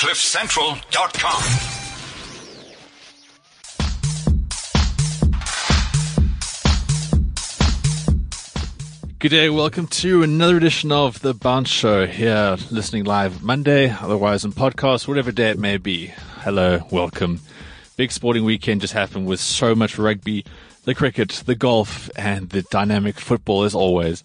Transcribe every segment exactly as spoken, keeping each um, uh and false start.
cliff central dot com. Good day, welcome to another edition of The Bounce Show here, listening live Monday, otherwise on podcast, whatever day it may be. Hello, welcome. Big sporting weekend just happened with so much rugby, the cricket, the golf, and the dynamic football as always.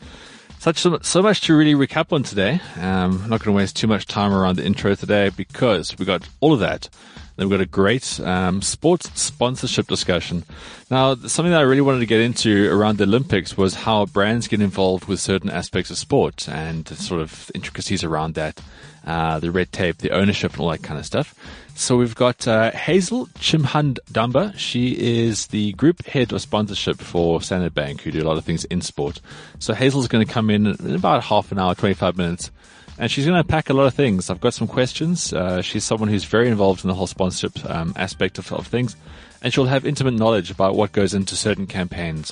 Such so, so much to really recap on today. Um, I'm not going to waste too much time around the intro today because we got all of that. Then we've got a great um, sports sponsorship discussion. Now, something that I really wanted to get into around the Olympics was how brands get involved with certain aspects of sport and sort of intricacies around that, uh, the red tape, the ownership, and all that kind of stuff. So we've got uh, Hazel Chimhandamba. She is the group head of sponsorship for Standard Bank, who do a lot of things in sport. So Hazel's going to come in in about half an hour, twenty-five minutes. And she's going to unpack a lot of things. I've got some questions. Uh, she's someone who's very involved in the whole sponsorship um, aspect of, of things. And she'll have intimate knowledge about what goes into certain campaigns,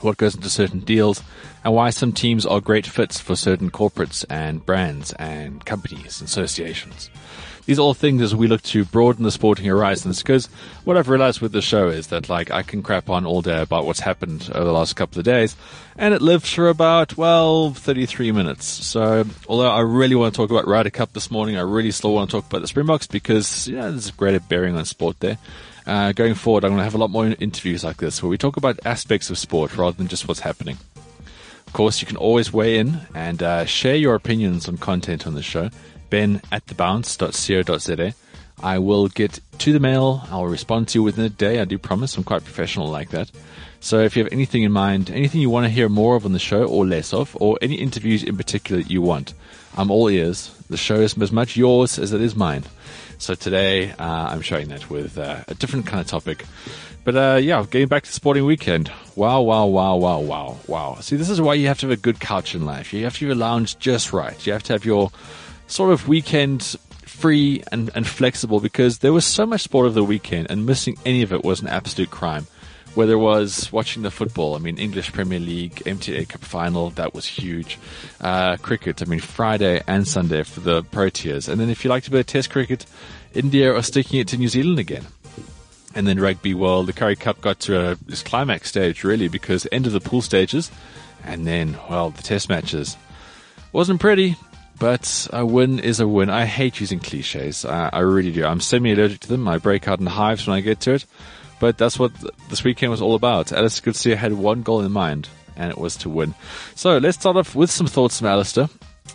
what goes into certain deals, and why some teams are great fits for certain corporates and brands and companies and associations. These are all things as we look to broaden the sporting horizons, because what I've realized with the show is that, like, I can crap on all day about what's happened over the last couple of days, and it lives for about, well, thirty-three minutes. So, although I really want to talk about Ryder Cup this morning, I really still want to talk about the Springboks because, you know, there's a greater bearing on sport there. Uh, going forward, I'm going to have a lot more interviews like this where we talk about aspects of sport rather than just what's happening. Of course, you can always weigh in and uh, share your opinions on content on the show. Ben at the bounce dot co dot za. I will get to the mail. I'll respond to you within a day. I do promise. I'm quite professional like that. So if you have anything in mind, anything you want to hear more of on the show or less of, or any interviews in particular that you want, I'm all ears. The show is as much yours as it is mine. So today uh, I'm sharing that with uh, a different kind of topic. But uh, yeah, getting back to sporting weekend. Wow, wow, wow, wow, wow, wow. See, this is why you have to have a good couch in life. You have to have your lounge just right. You have to have your sort of weekend free and, and flexible, because there was so much sport over the weekend and missing any of it was an absolute crime. Whether it was watching the football, I mean, English Premier League, M T A Cup final, that was huge. Uh, cricket, I mean, Friday and Sunday for the Proteas. And then if you like to play Test cricket, India are sticking it to New Zealand again. And then rugby, well, the Currie Cup got to uh, its climax stage, really, because end of the pool stages. And then, well, the Test matches. Wasn't pretty. But a win is a win. I hate using cliches. I, I really do. I'm semi-allergic to them. I break out in hives when I get to it. But that's what th- this weekend was all about. Allister Coetzee had one goal in mind, and it was to win. So let's start off with some thoughts from Allister.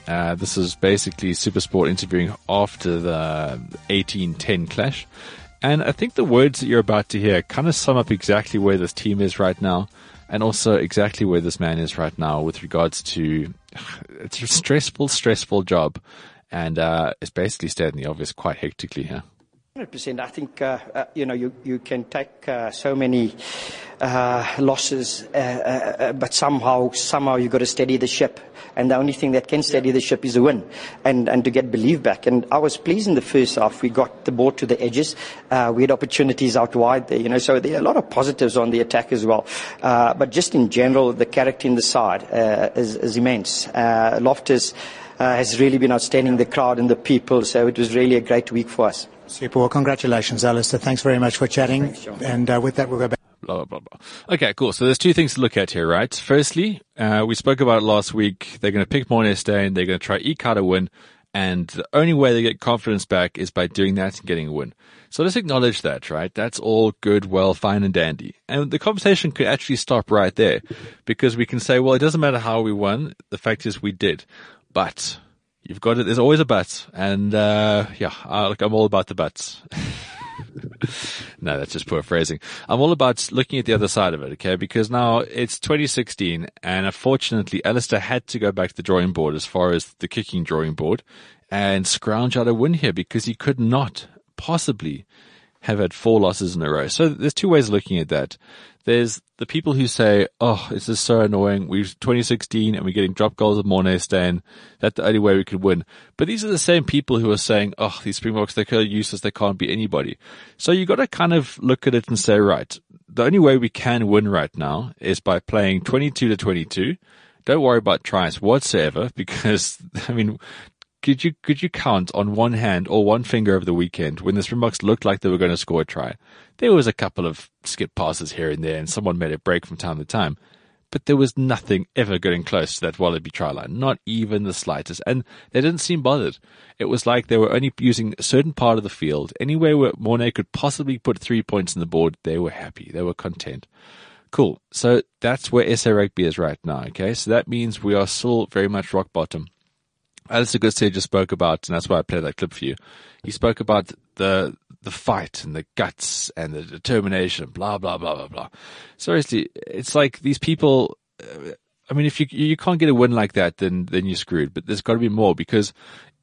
Uh, this is basically SuperSport interviewing after the eighteen ten clash. And I think the words that you're about to hear kind of sum up exactly where this team is right now, and also exactly where this man is right now with regards to it's a stressful, stressful job. And uh, it's basically stating the obvious quite hectically here. one hundred percent. I think, uh, uh, you know, you, you can take uh, so many uh, losses, uh, uh, but somehow, somehow you've got to steady the ship. And the only thing that can steady the ship is a win and, and to get belief back. And I was pleased in the first half. We got the ball to the edges. Uh, we had opportunities out wide there, you know, so there are a lot of positives on the attack as well. Uh, but just in general, the character in the side uh, is, is immense. Uh, Loftus uh, has really been outstanding, the crowd and the people. So it was really a great week for us. Super. Well, congratulations, Allister. Thanks very much for chatting. Thanks, and uh, with that, we'll go back. Blah, blah, blah. Okay, cool. So there's two things to look at here, right? Firstly, uh, we spoke about it last week. They're going to pick Morne Steyn. They're going to try eke out a win. And the only way they get confidence back is by doing that and getting a win. So let's acknowledge that, right? That's all good, well, fine and dandy. And the conversation could actually stop right there, because we can say, well, it doesn't matter how we won. The fact is we did. But you've got it. There's always a but. And, uh, yeah, I, look, I'm all about the buts. No, that's just poor phrasing. I'm all about looking at the other side of it, okay? Because now it's twenty sixteen, and unfortunately, Allister had to go back to the drawing board as far as the kicking drawing board and scrounge out a win here, because he could not possibly have had four losses in a row. So there's two ways of looking at that. There's the people who say, oh, this is so annoying. We're twenty sixteen and we're getting drop goals of Morne Steyn. That's the only way we could win. But these are the same people who are saying, oh, these Springboks, they're useless. They can't beat anybody. So you got to kind of look at it and say, right, the only way we can win right now is by playing twenty-two to twenty-two. Don't worry about tries whatsoever, because, I mean, could you could you count on one hand or one finger over the weekend when the Springboks looked like they were going to score a try? There was a couple of skip passes here and there, and someone made a break from time to time. But there was nothing ever getting close to that Wallaby try line, not even the slightest. And they didn't seem bothered. It was like they were only using a certain part of the field. Anywhere where Morne could possibly put three points on the board, they were happy. They were content. Cool. So that's where S A Rugby is right now, okay? So that means we are still very much rock bottom. Allister Coetzee just spoke about, and that's why I played that clip for you, he spoke about the the fight and the guts and the determination, blah, blah, blah, blah, blah. Seriously, it's like these people, I mean, if you you can't get a win like that, then then you're screwed. But there's got to be more, because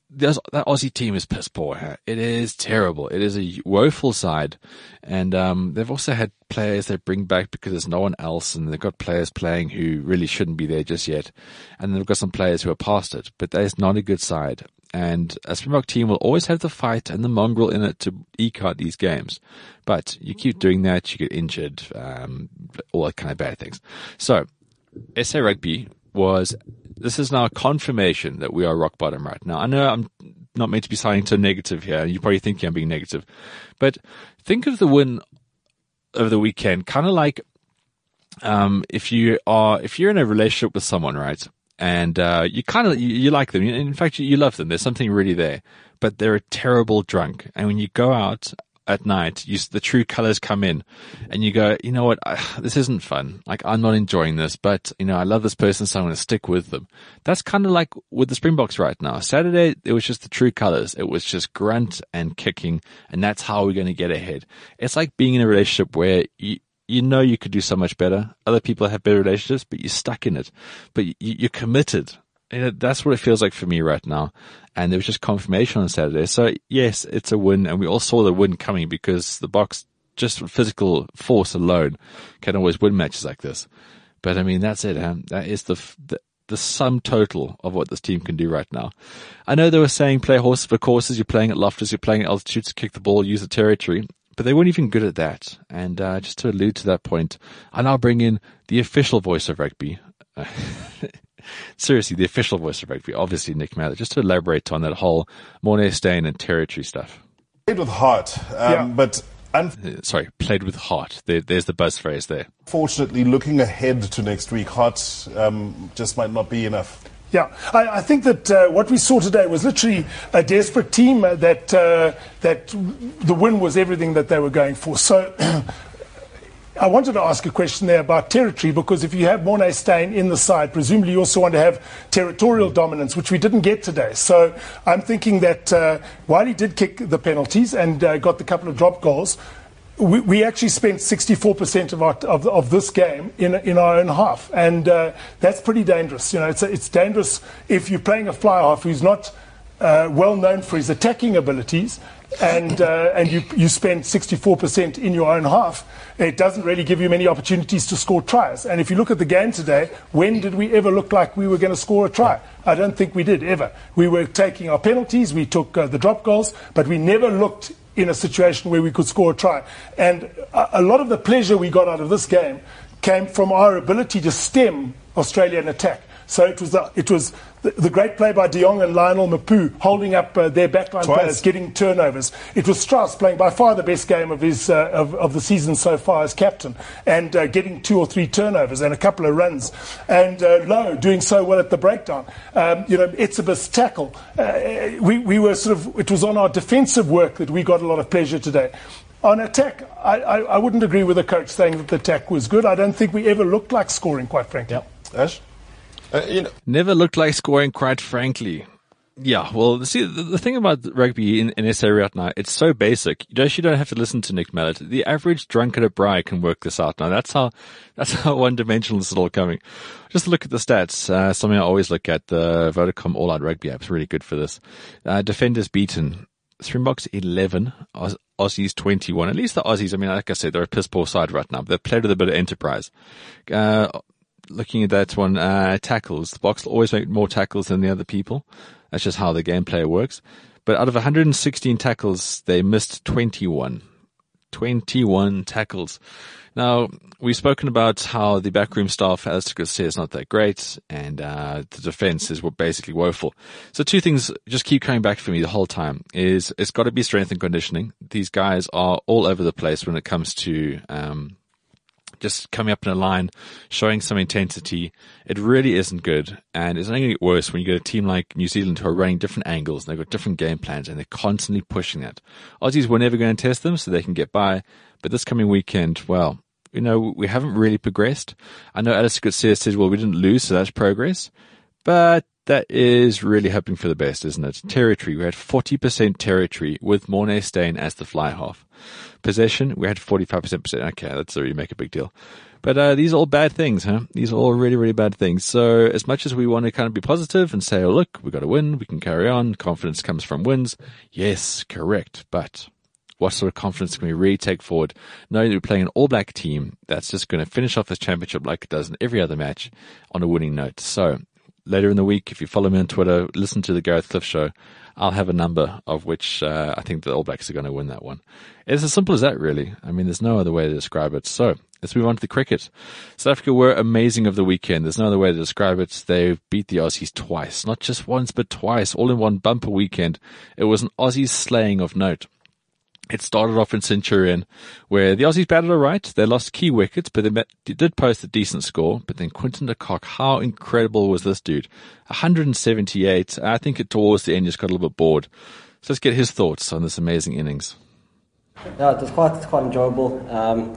there's, that Aussie team is piss poor. Huh? It is terrible. It is a woeful side. And um, they've also had players they bring back because there's no one else, and they've got players playing who really shouldn't be there just yet. And they've got some players who are past it. But that is not a good side. And a Springbok team will always have the fight and the mongrel in it to eke out these games. But you keep doing that, you get injured, um, all that kind of bad things. So, S A Rugby was, this is now a confirmation that we are rock bottom right now. I know I'm not meant to be sounding so negative here. You're probably thinking I'm being negative. But think of the win over the weekend, kind of like um, if you are, if you're in a relationship with someone, right? And uh, you kind of, you, you like them. In fact, you, you love them. There's something really there. But they're a terrible drunk. And when you go out at night, you, the true colors come in. And you go, you know what, I, this isn't fun. Like, I'm not enjoying this. But, you know, I love this person, so I'm going to stick with them. That's kind of like with the Springboks right now. Saturday, it was just the true colors. It was just grunt and kicking. And that's how we're going to get ahead. It's like being in a relationship where you, you know you could do so much better. Other people have better relationships, but you're stuck in it. But you, you're committed. And that's what it feels like for me right now. And there was just confirmation on Saturday. So, yes, it's a win. And we all saw the win coming, because the Boks, just with physical force alone, can always win matches like this. But, I mean, that's it. Huh? That is the, the the sum total of what this team can do right now. I know they were saying play horses for courses. You're playing at Loftus. You're playing at altitudes. Kick the ball. Use the territory. But they weren't even good at that. And uh, just to allude to that point, I now bring in the official voice of rugby. Seriously, the official voice of rugby, obviously Nick Mallett, just to elaborate on that whole Morne Steyn and territory stuff. Played with heart, um, yeah. but... Un- Sorry, played with heart. There, there's the buzz phrase there. Fortunately, looking ahead to next week, heart um, just might not be enough. Yeah, I, I think that uh, what we saw today was literally a desperate team that uh, that the win was everything that they were going for. So I wanted to ask a question there about territory, because if you have Morne Steyn in the side, presumably you also want to have territorial dominance, which we didn't get today. So I'm thinking that uh, while he did kick the penalties and uh, got the couple of drop goals, We, we actually spent sixty-four percent of, our, of of this game in in our own half, and uh, that's pretty dangerous. You know, it's it's dangerous if you're playing a fly half who's not uh, well known for his attacking abilities, and uh, and you you spend sixty-four percent in your own half. It doesn't really give you many opportunities to score tries. And if you look at the game today, when did we ever look like we were going to score a try? I don't think we did ever. We were taking our penalties, we took uh, the drop goals, but we never looked in a situation where we could score a try. And a lot of the pleasure we got out of this game came from our ability to stem Australian attack. So it was the, it was the, the great play by De Jong and Lionel Mapu holding up uh, their backline Twice. players, getting turnovers. It was Strauss playing by far the best game of his uh, of, of the season so far as captain, and uh, getting two or three turnovers and a couple of runs. And uh, Lowe doing so well at the breakdown. Um, you know, Etzebeth's tackle. Uh, we we were sort of it was on our defensive work that we got a lot of pleasure today. On attack, I, I, I wouldn't agree with the coach saying that the attack was good. I don't think we ever looked like scoring, quite frankly. Yep. Ash? Uh, you know. Never looked like scoring, quite frankly. Yeah, well, see, the, the thing about rugby in, in S A right now, it's so basic. You don't, you don't have to listen to Nick Mallett. The average drunk at a braai can work this out. Now, that's how that's how one-dimensional this is all coming. Just look at the stats. Uh, something I always look at, the Vodacom All Out Rugby app is really good for this. Uh, defenders beaten. Springboks eleven, Auss- Aussies twenty-one. At least the Aussies, I mean, like I said, they're a piss-poor side right now. They've played with a bit of enterprise. Uh... Looking at that one, uh, tackles. The Boks will always make more tackles than the other people. That's just how the gameplay works. But out of one hundred sixteen tackles, they missed twenty-one. twenty-one tackles. Now, we've spoken about how the backroom staff, Allister Coetzee, is not that great, and uh, the defense is basically woeful. So two things just keep coming back for me the whole time is it's got to be strength and conditioning. These guys are all over the place when it comes to um, just coming up in a line, showing some intensity. It really isn't good, and it's only going to get worse when you get a team like New Zealand who are running different angles, and they've got different game plans, and they're constantly pushing that. Aussies were never going to test them, so they can get by, but this coming weekend, well, you know, we haven't really progressed. I know Allister Coetzee says, well, we didn't lose, so that's progress. But that is really hoping for the best, isn't it? Territory, we had forty percent territory with Morne Steyn as the fly half. Possession, we had forty-five percent. Okay, that's where you make a big deal. But uh, these are all bad things, huh? These are all really, really bad things. So as much as we want to kind of be positive and say, oh, look, we got to win, we can carry on, confidence comes from wins. Yes, correct, but what sort of confidence can we really take forward, knowing that we're playing an all-black team that's just going to finish off this championship like it does in every other match on a winning note? So later in the week, if you follow me on Twitter, listen to the Gareth Cliff Show, I'll have a number of which uh, I think the All Blacks are going to win that one. It's as simple as that, really. I mean, there's no other way to describe it. So let's move on to the cricket. South Africa were amazing over the weekend. There's no other way to describe it. They beat the Aussies twice, not just once, but twice, all in one bumper weekend. It was an Aussie slaying of note. It started off in Centurion, where the Aussies batted all right. They lost key wickets, but they, met, they did post a decent score. But then Quinton de Kock, how incredible was this dude? one hundred seventy-eight. I think it towards the end just got a little bit bored. So let's get his thoughts on this amazing innings. Yeah, it was quite, quite enjoyable. Um,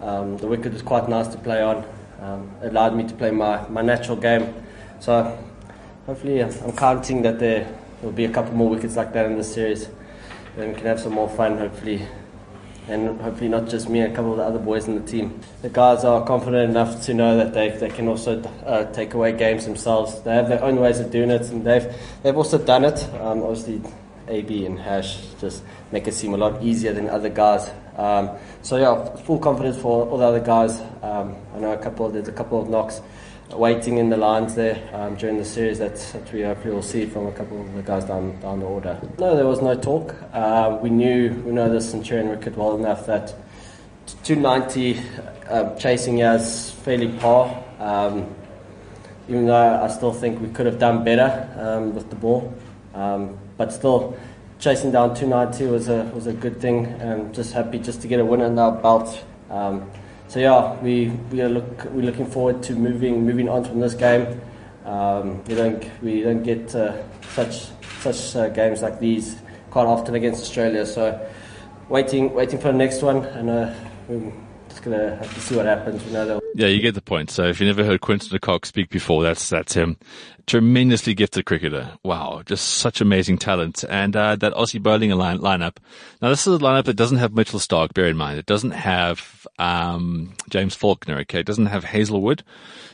um, the wicket was quite nice to play on. Um, it allowed me to play my, my natural game. So hopefully I'm counting that there will be a couple more wickets like that in this series. Then we can have some more fun, hopefully. And hopefully not just me, a couple of the other boys in the team. The guys are confident enough to know that they they can also uh, take away games themselves. They have their own ways of doing it, and they've they've also done it. Um, obviously, A B and Hash just make it seem a lot easier than other guys. Um, so yeah, full confidence for all the other guys. Um, I know a couple there's a couple of knocks waiting in the lines there um, during the series that, that we hopefully will see from a couple of the guys down down the order. No, there was no talk. Uh, we knew we know the Centurion wicket well enough that two ninety uh, chasing us fairly par. Um, even though I still think we could have done better um, with the ball, um, but still chasing down two ninety was a was a good thing, and just happy just to get a win in our belt. Um, So yeah, we we are look we're looking forward to moving moving on from this game. Um, we don't we don't get uh, such such uh, games like these quite often against Australia. So waiting waiting for the next one, and uh, we're just gonna have to see what happens. We know that. Yeah, you get the point. So if you never heard Quinton de Kock speak before, that's that's him. Tremendously gifted cricketer. Wow, just such amazing talent. And uh, that Aussie bowling line lineup. Now, this is a lineup that doesn't have Mitchell Starc, bear in mind. It doesn't have um James Faulkner, okay? It doesn't have Hazelwood.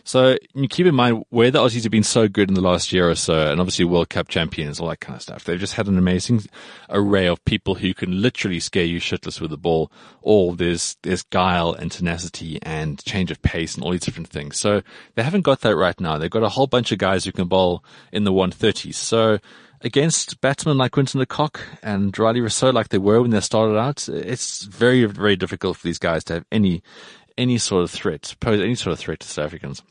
So you keep in mind where the Aussies have been so good in the last year or so, and obviously World Cup champions, all that kind of stuff. They've just had an amazing array of people who can literally scare you shitless with the ball. All there's, there's guile and tenacity and change of pace. And all these different things. So they haven't got that right now. They've got a whole bunch of guys who can bowl in the one thirties. So against batsmen like Quinton de Kock and Riley Rousseau, like they were when they started out, it's very, very difficult for these guys to have any any sort of threat, pose any sort of threat to South Africans.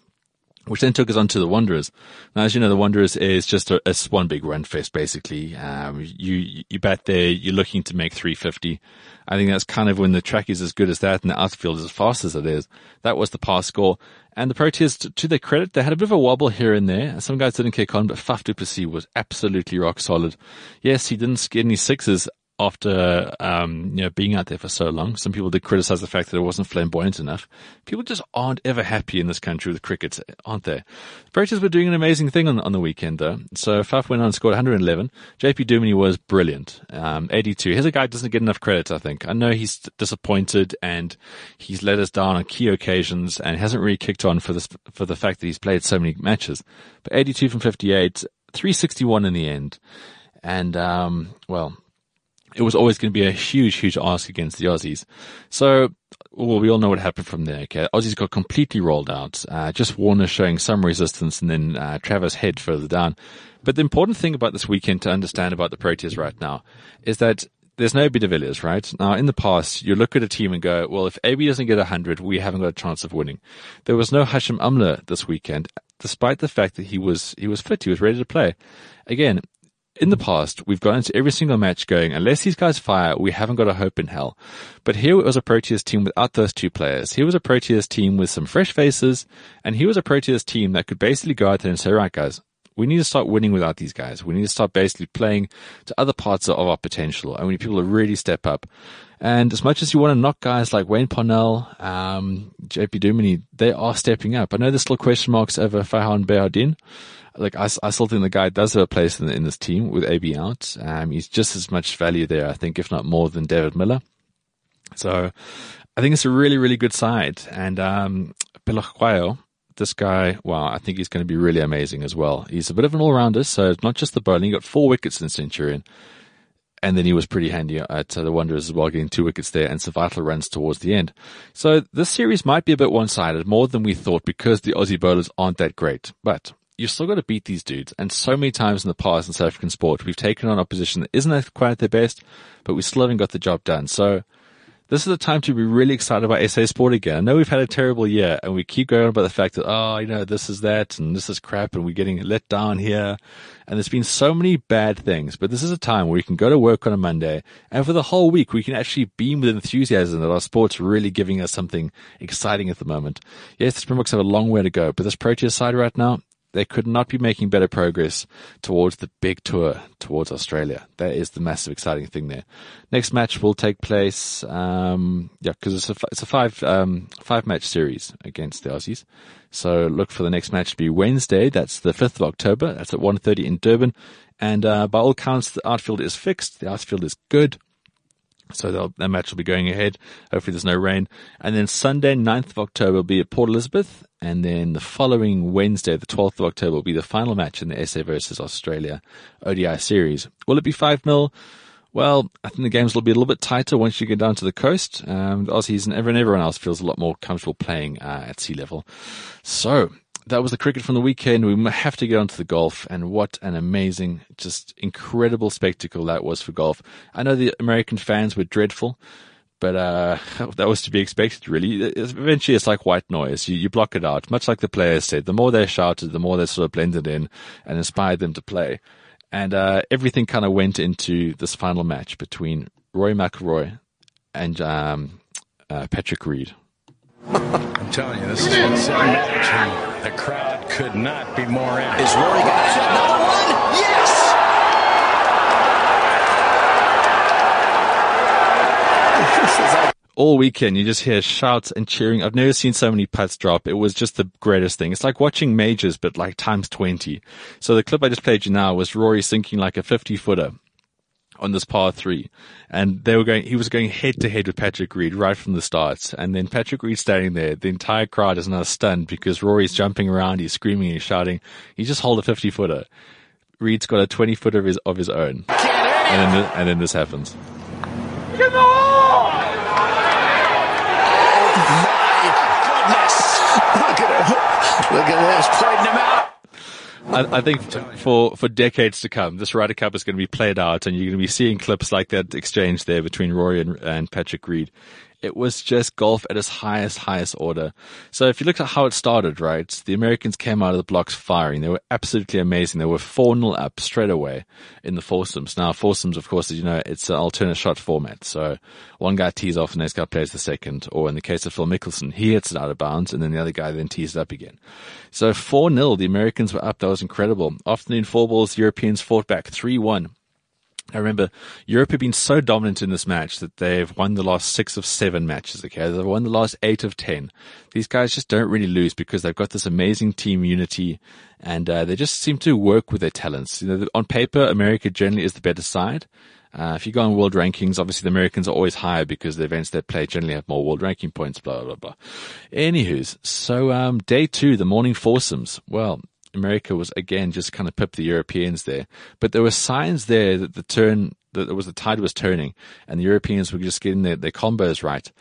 Which then took us on to the Wanderers. Now, as you know, the Wanderers is just a, a one big run fest, basically. Um, you, you bat there, you're looking to make three fifty. I think that's kind of when the track is as good as that and the outfield is as fast as it is. That was the pass score. And the Proteas, to their credit, they had a bit of a wobble here and there. Some guys didn't kick on, but Faf du Plessis was absolutely rock solid. Yes, he didn't get any sixes after, um, you know, being out there for so long. Some people did criticize the fact that it wasn't flamboyant enough. People just aren't ever happy in this country with cricket, aren't they? The Proteas were doing an amazing thing on, on the weekend, though. So Faf went on and scored one hundred eleven. J P Duminy was brilliant. Um, eighty-two. Here's a guy who doesn't get enough credit, I think. I know he's disappointed and he's let us down on key occasions and hasn't really kicked on for this, for the fact that he's played so many matches. But eighty-two from fifty-eight, three sixty-one in the end. And, um, well, it was always going to be a huge, huge ask against the Aussies. So, well, we all know what happened from there. Okay, Aussies got completely rolled out. Uh, just Warner showing some resistance, and then uh, Travis Head further down. But the important thing about this weekend to understand about the Proteas right now is that there's no A B de Villiers, right? Now, in the past, you look at a team and go, well, if A B doesn't get one hundred, we haven't got a chance of winning. There was no Hashim Amla this weekend, despite the fact that he was he was fit, he was ready to play. Again, in the past, we've gone into every single match going, unless these guys fire, we haven't got a hope in hell. But here it was a Proteas team without those two players. Here was a Proteas team with some fresh faces, and here was a Proteas team that could basically go out there and say, right, guys, we need to start winning without these guys. We need to start basically playing to other parts of our potential. And we need people to really step up. And as much as you want to knock guys like Wayne Parnell, um, J P Duminy, they are stepping up. I know there's still question marks over Farhan Behardin. Like, I, I still think the guy does have a place in, in this team with A B out. Um, he's just as much value there, I think, if not more than David Miller. So I think it's a really, really good side. And um, Pelokwayo, this guy, wow, I think he's going to be really amazing as well. He's a bit of an all-rounder, so it's not just the bowling. He got four wickets in Centurion, and then he was pretty handy at uh, the Wanderers as well, getting two wickets there and some vital runs towards the end. So this series might be a bit one-sided, more than we thought, because the Aussie bowlers aren't that great. But you've still got to beat these dudes. And so many times in the past in South African sport, we've taken on opposition that isn't quite at their best, but we still haven't got the job done. So this is the time to be really excited about S A sport again. I know we've had a terrible year and we keep going on about the fact that, oh, you know, this is that and this is crap and we're getting let down here. And there's been so many bad things, but this is a time where we can go to work on a Monday and for the whole week we can actually beam with enthusiasm that our sport's really giving us something exciting at the moment. Yes, the Springboks have a long way to go, but this Proteas side right now, they could not be making better progress towards the big tour, towards Australia. That is the massive exciting thing there. Next match will take place, um, yeah, because it's a, it's a five, um, five match series against the Aussies. So look for the next match to be Wednesday. That's the fifth of October. That's at one thirty in Durban. And, uh, by all counts, the outfield is fixed. The outfield is good. So that match will be going ahead. Hopefully there's no rain. And then Sunday, ninth of October, will be at Port Elizabeth. And then the following Wednesday, the twelfth of October, will be the final match in the S A versus Australia O D I series. Will it be five nil? Well, I think the games will be a little bit tighter once you get down to the coast. Um, the Aussies and everyone else feels a lot more comfortable playing uh, at sea level. So that was the cricket from the weekend. We have to get on to the golf, and what an amazing, just incredible spectacle that was for golf. I know the American fans were dreadful, but uh, that was to be expected, really. Eventually, it's like white noise. You, you block it out, much like the players said. The more they shouted, the more they sort of blended in and inspired them to play. And uh, everything kind of went into this final match between Rory McIlroy and um, uh, Patrick Reed. I'm telling you, this is one side match. The crowd could not be more in. Is Rory going to hit another one? Yes! All weekend, you just hear shouts and cheering. I've never seen so many putts drop. It was just the greatest thing. It's like watching majors, but like times twenty. So the clip I just played you now was Rory sinking like a fifty-footer on this par three, and they were going, he was going head to head with Patrick Reed right from the start. And then Patrick Reed standing there, the entire crowd is now stunned because Rory's jumping around, he's screaming, he's shouting. He just holed a fifty footer. Reed's got a twenty footer of his, of his own. And then, and then this happens. Come on! Oh my goodness! Look at him. Look at this, pointing him out. I, I think for, for decades to come, this Ryder Cup is going to be played out, and you're going to be seeing clips like that exchange there between Rory and, and Patrick Reed. It was just golf at its highest, highest order. So if you look at how it started, right, the Americans came out of the blocks firing. They were absolutely amazing. They were four nil up straight away in the foursomes. Now, foursomes, of course, as you know, it's an alternate shot format. So one guy tees off and the next guy plays the second. Or in the case of Phil Mickelson, he hits it out of bounds and then the other guy then tees it up again. So four nil, the Americans were up. That was incredible. Afternoon four balls, Europeans fought back three one. I remember Europe have been so dominant in this match that they've won the last six of seven matches, okay? They've won the last eight of ten. These guys just don't really lose because they've got this amazing team unity, and uh, they just seem to work with their talents. You know, on paper, America generally is the better side. Uh, if you go on world rankings, obviously the Americans are always higher because the events they play generally have more world ranking points, blah, blah, blah. Anywho's, so um, day two, the morning foursomes. Well, America was, again, just kind of pipped the Europeans there. But there were signs there that the turn, that it was the tide was turning, and the Europeans were just getting their, their combos right.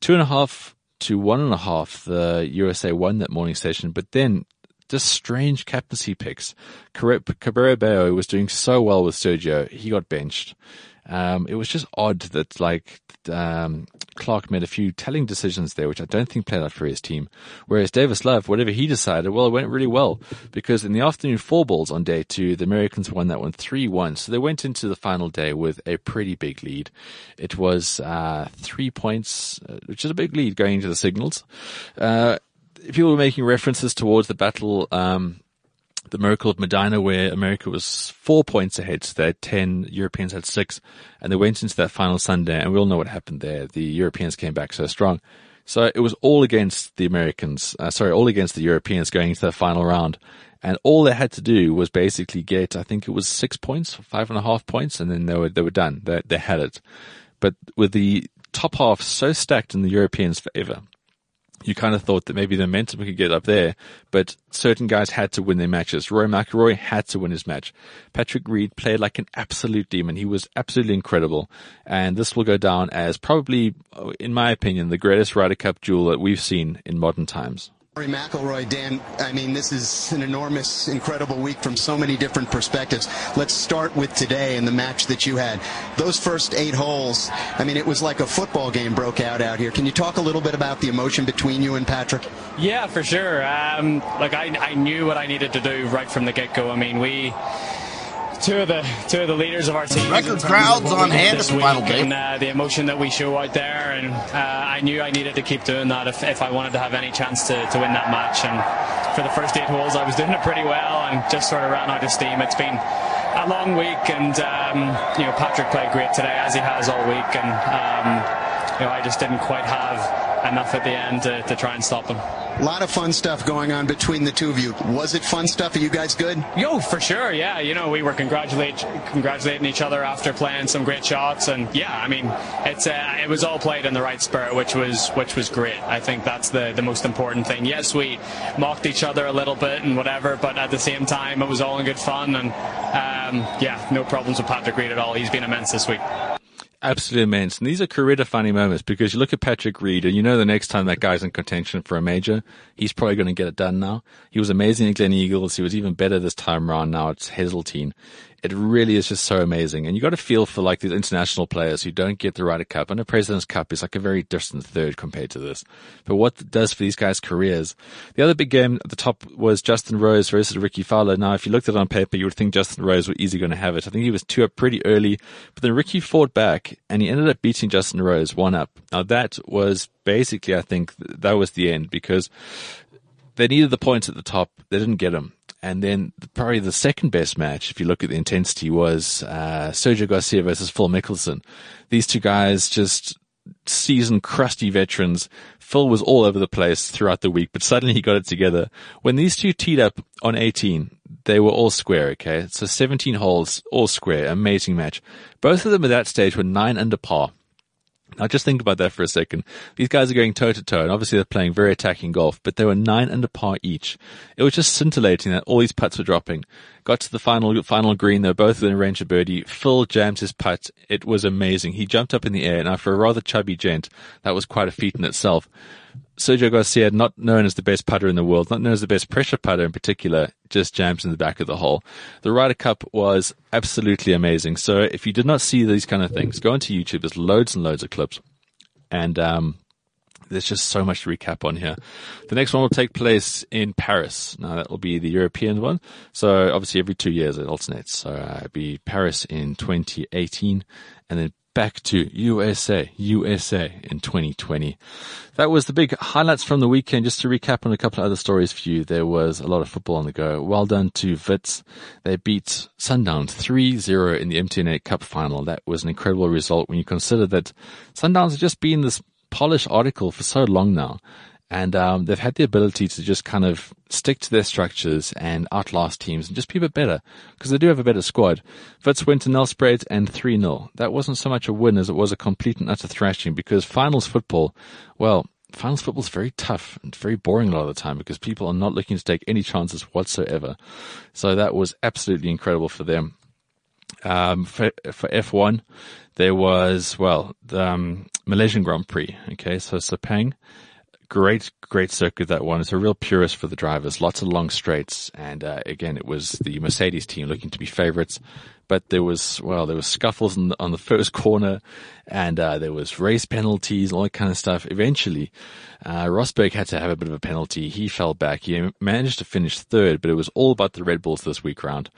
Two and a half to one and a half, the U S A won that morning session, but then just strange captaincy picks. Cabrera Bello was doing so well with Sergio, he got benched. Um, it was just odd that like um, Clark made a few telling decisions there, which I don't think played out for his team. Whereas Davis Love, whatever he decided, well, it went really well, because in the afternoon four balls on day two, the Americans won that one three one. So they went into the final day with a pretty big lead. It was uh, three points, which is a big lead going into the signals. Uh, people were making references towards the battle, um, the Miracle of Medina, where America was four points ahead, so they had ten, Europeans had six, and they went into that final Sunday, and we all know what happened there. The Europeans came back so strong. So it was all against the Americans, uh, sorry, all against the Europeans going into the final round, and all they had to do was basically get, I think it was six points, five and a half points, and then they were they were done. They they had it. But with the top half so stacked in the Europeans' favour, you kind of thought that maybe the momentum could get up there, but certain guys had to win their matches. Rory McIlroy had to win his match. Patrick Reed played like an absolute demon. He was absolutely incredible. And this will go down as probably, in my opinion, the greatest Ryder Cup duel that we've seen in modern times. Rory McIlroy, Dan, I mean, this is an enormous, incredible week from so many different perspectives. Let's start with today and the match that you had. Those first eight holes, I mean, it was like a football game broke out out here. Can you talk a little bit about the emotion between you and Patrick? Yeah, for sure. Um, like, I, I knew what I needed to do right from the get-go. I mean, we... Two of the two of the leaders of our team. Record crowds on hand this week, final game. And uh, the emotion that we show out there, and uh, I knew I needed to keep doing that if, if I wanted to have any chance to, to win that match. And for the first eight holes, I was doing it pretty well, and just sort of ran out of steam. It's been a long week, and um, you know, Patrick played great today, as he has all week, and um, you know, I just didn't quite have enough at the end to, to try and stop him. A lot of fun stuff going on between the two of you. Was it fun stuff? Are you guys good? Yo, for sure, yeah. You know, we were congratulate, congratulating each other after playing some great shots. And, yeah, I mean, it's uh, it was all played in the right spirit, which was which was great. I think that's the, the most important thing. Yes, we mocked each other a little bit and whatever, but at the same time, it was all in good fun. And, um, yeah, no problems with Patrick Reed at all. He's been immense this week. Absolutely immense. And these are career-defining moments, because you look at Patrick Reed and you know the next time that guy's in contention for a major, he's probably going to get it done now. He was amazing at Glen Eagles. He was even better this time around. Now it's Hazeltine. It really is just so amazing. And you got to feel for like these international players who don't get the Ryder Cup. And the President's Cup is like a very distant third compared to this. But what it does for these guys' careers. The other big game at the top was Justin Rose versus Ricky Fowler. Now, if you looked at it on paper, you would think Justin Rose were easily going to have it. I think he was two up pretty early. But then Ricky fought back and he ended up beating Justin Rose one up. Now, that was basically, I think, that was the end, because they needed the points at the top. They didn't get them. And then probably the second best match, if you look at the intensity, was uh, Sergio Garcia versus Phil Mickelson. These two guys, just seasoned, crusty veterans. Phil was all over the place throughout the week, but suddenly he got it together. When these two teed up on eighteen, they were all square, okay? So seventeen holes, all square, amazing match. Both of them at that stage were nine under par. Now, just think about that for a second. These guys are going toe-to-toe, and obviously they're playing very attacking golf, but they were nine under par each. It was just scintillating that all these putts were dropping. Got to the final final green, they were both within range of birdie. Phil jams his putt. It was amazing. He jumped up in the air. Now, for a rather chubby gent, that was quite a feat in itself. Sergio Garcia, not known as the best putter in the world, not known as the best pressure putter in particular, just jams in the back of the hole. The Ryder Cup was absolutely amazing. So if you did not see these kind of things, go onto YouTube. There's loads and loads of clips. And um there's just so much to recap on here. The next one will take place in Paris. Now, that will be the European one. So obviously every two years it alternates. So uh, it'll be Paris in twenty eighteen and then back to U S A, U S A in twenty twenty. That was the big highlights from the weekend. Just to recap on a couple of other stories for you, there was a lot of football on the go. Well done to Wits. They beat Sundown three zero in the M T N eight Cup final. That was an incredible result when you consider that Sundowns have just been this polished article for so long now. And um, they've had the ability to just kind of stick to their structures and outlast teams and just be a bit better, because they do have a better squad. Wits went to Nelspruit and three nil. That wasn't so much a win as it was a complete and utter thrashing, because finals football, well, finals football is very tough and very boring a lot of the time, because people are not looking to take any chances whatsoever. So that was absolutely incredible for them. Um, for, for F one, there was, well, the um, Malaysian Grand Prix. Okay, so Sepang great, great circuit, that one. It's a real purist for the drivers. Lots of long straights. And uh, again, it was the Mercedes team looking to be favorites. But there was, well, there was scuffles on the, on the first corner, and uh, there was race penalties, all that kind of stuff. Eventually, uh, Rosberg had to have a bit of a penalty. He fell back. He managed to finish third, but it was all about the Red Bulls this week round.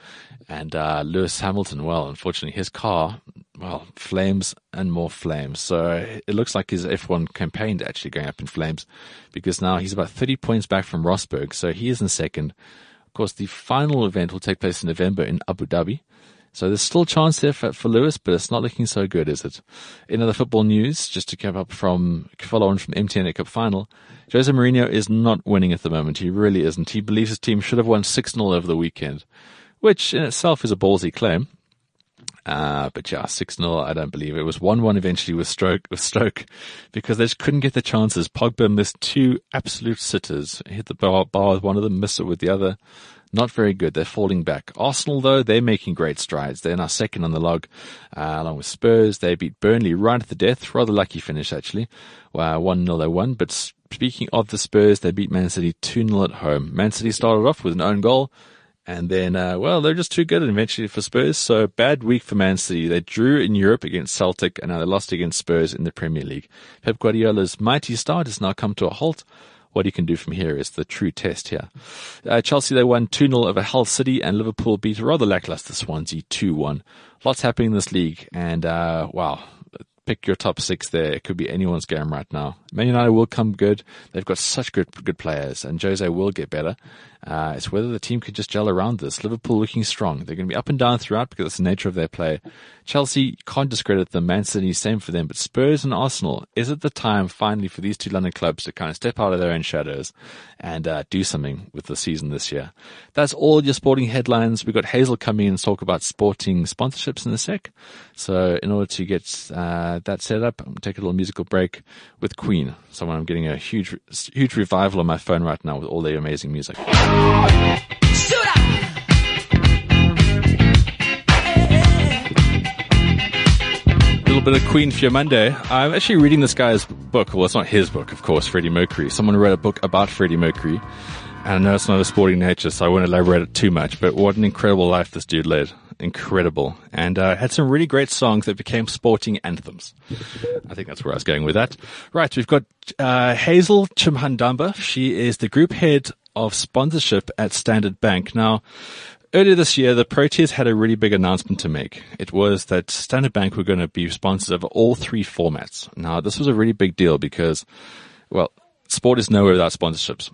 And uh, Lewis Hamilton, well, unfortunately, his car, well, flames and more flames. So it looks like his F one campaign's actually going up in flames, because now he's about thirty points back from Rosberg. So he is in second. Of course, the final event will take place in November in Abu Dhabi. So there's still a chance there for, for Lewis, but it's not looking so good, is it? In other football news, just to come up from, follow on from M T N Cup final, Jose Mourinho is not winning at the moment. He really isn't. He believes his team should have won six nil over the weekend, which in itself is a ballsy claim. Uh, but yeah, six nil, I don't believe it. It was one one eventually with Stoke, with Stoke, because they just couldn't get the chances. Pogba missed two absolute sitters. Hit the bar, bar with one of them, missed it with the other. Not very good. They're falling back. Arsenal, though, they're making great strides. They're now second on the log, uh, along with Spurs. They beat Burnley right at the death. Rather lucky finish, actually. Well, one nil they won. But speaking of the Spurs, they beat Man City two nil at home. Man City started off with an own goal. And then, uh, well, they're just too good eventually for Spurs. So bad week for Man City. They drew in Europe against Celtic, and now they lost against Spurs in the Premier League. Pep Guardiola's mighty start has now come to a halt. What he can do from here is the true test here. Uh, Chelsea, they won two nil over Hull City, and Liverpool beat a rather lackluster Swansea two one. Lots happening in this league, and uh, wow, pick your top six there. It could be anyone's game right now. Man United will come good. They've got such good good players, and Jose will get better. Uh, it's whether the team could just gel around this. Liverpool looking strong. They're going to be up and down throughout because it's the nature of their play. Chelsea, can't discredit them. Man City, same for them. But Spurs and Arsenal, is it the time finally for these two London clubs to kind of step out of their own shadows and uh, do something with the season this year? That's all your sporting headlines. We've got Hazel coming in to talk about sporting sponsorships in a sec. So in order to get uh, that set up, I'm going to take a little musical break with Queen, someone I'm getting a huge, huge revival on my phone right now with all their amazing music. Suit up. A little bit of Queen for your Monday. I'm actually reading this guy's book. Well, it's not his book, of course, Freddie Mercury. Someone wrote a book about Freddie Mercury. And I know it's not a sporting nature, so I won't elaborate it too much. But what an incredible life this dude led. Incredible. And uh, had some really great songs that became sporting anthems. I think that's where I was going with that. Right, we've got uh, Hazel Chimhandamba. She is the group head of sponsorship at Standard Bank. Now, earlier this year, the Proteas had a really big announcement to make. It was that Standard Bank were going to be sponsors of all three formats. Now, this was a really big deal because, well, sport is nowhere without sponsorships.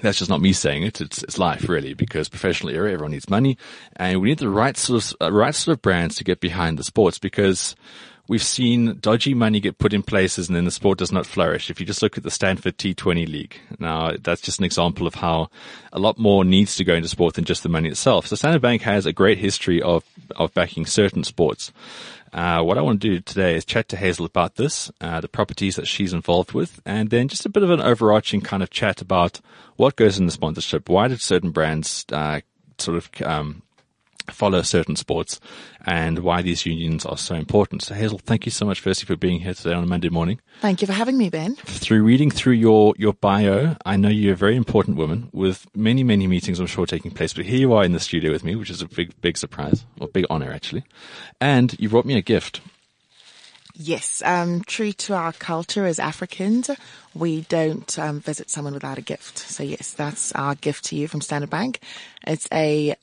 That's just not me saying it. It's, it's life, really, because professional era, everyone needs money, and we need the right sort of, uh, right sort of brands to get behind the sports, because we've seen dodgy money get put in places and then the sport does not flourish. If you just look at the Stanford T twenty League. Now, that's just an example of how a lot more needs to go into sport than just the money itself. So Standard Bank has a great history of, of backing certain sports. Uh, what I want to do today is chat to Hazel about this, uh, the properties that she's involved with, and then just a bit of an overarching kind of chat about what goes in the sponsorship. Why did certain brands, uh, sort of, um, follow certain sports, and why these unions are so important. So Hazel, thank you so much firstly for being here today on a Monday morning. Thank you for having me, Ben. Through reading through your, your bio, I know you're a very important woman with many, many meetings, I'm sure, taking place, but here you are in the studio with me, which is a big, big surprise, or big honor actually. And you brought me a gift. Yes, um, true to our culture as Africans, we don't um, visit someone without a gift. So yes, that's our gift to you from Standard Bank. It's a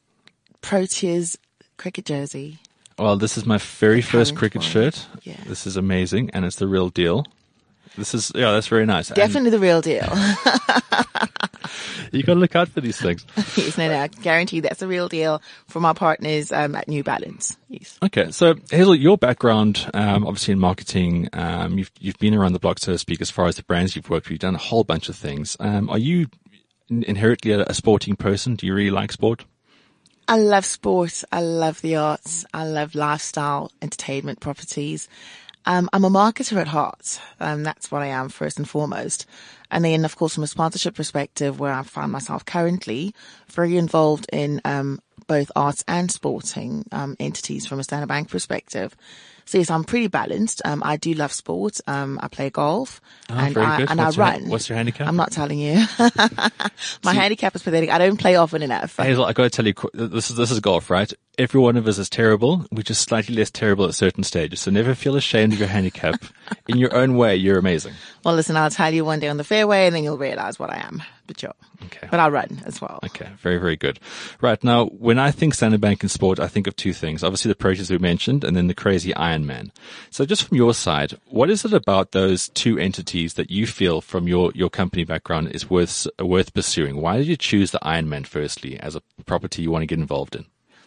Proteas cricket jersey. Well, this is my very first cricket one. Shirt. Yeah. This is amazing, and it's the real deal. This is, yeah, that's very nice. Definitely and the real deal. You got to look out for these things. Yes, no, no, I guarantee that's a real deal from our partners um, at New Balance. Yes. Okay, so Hazel, your background, um, obviously in marketing, um, you've you've been around the block, so to speak, as far as the brands you've worked with. You've done a whole bunch of things. Um, are you inherently a, a sporting person? Do you really like sport? I love sports. I love the arts. I love lifestyle, entertainment, properties. Um, I'm a marketer at heart. Um, that's what I am first and foremost. And then, of course, from a sponsorship perspective, where I find myself currently, very involved in um, both arts and sporting um, entities from a Standard Bank perspective. So yes, I'm pretty balanced. Um, I do love sport. Um, I play golf oh, and I, and what's I run. Your, what's your handicap? I'm not telling you. My so, handicap is pathetic. I don't play often enough. Hazel, I got to tell you, this is, this is golf, right? Every one of us is terrible. We're just slightly less terrible at certain stages. So never feel ashamed of your handicap. In your own way, you're amazing. Well, listen, I'll tell you one day on the fairway and then you'll realize what I am. But sure. Okay. But I'll run as well. Okay. Very, very good. Right. Now, when I think Standard Bank in sport, I think of two things. Obviously, the projects we mentioned and then the crazy Ironman. So just from your side, what is it about those two entities that you feel from your, your company background is worth, worth pursuing? Why did you choose the Ironman firstly as a property you want to get involved in?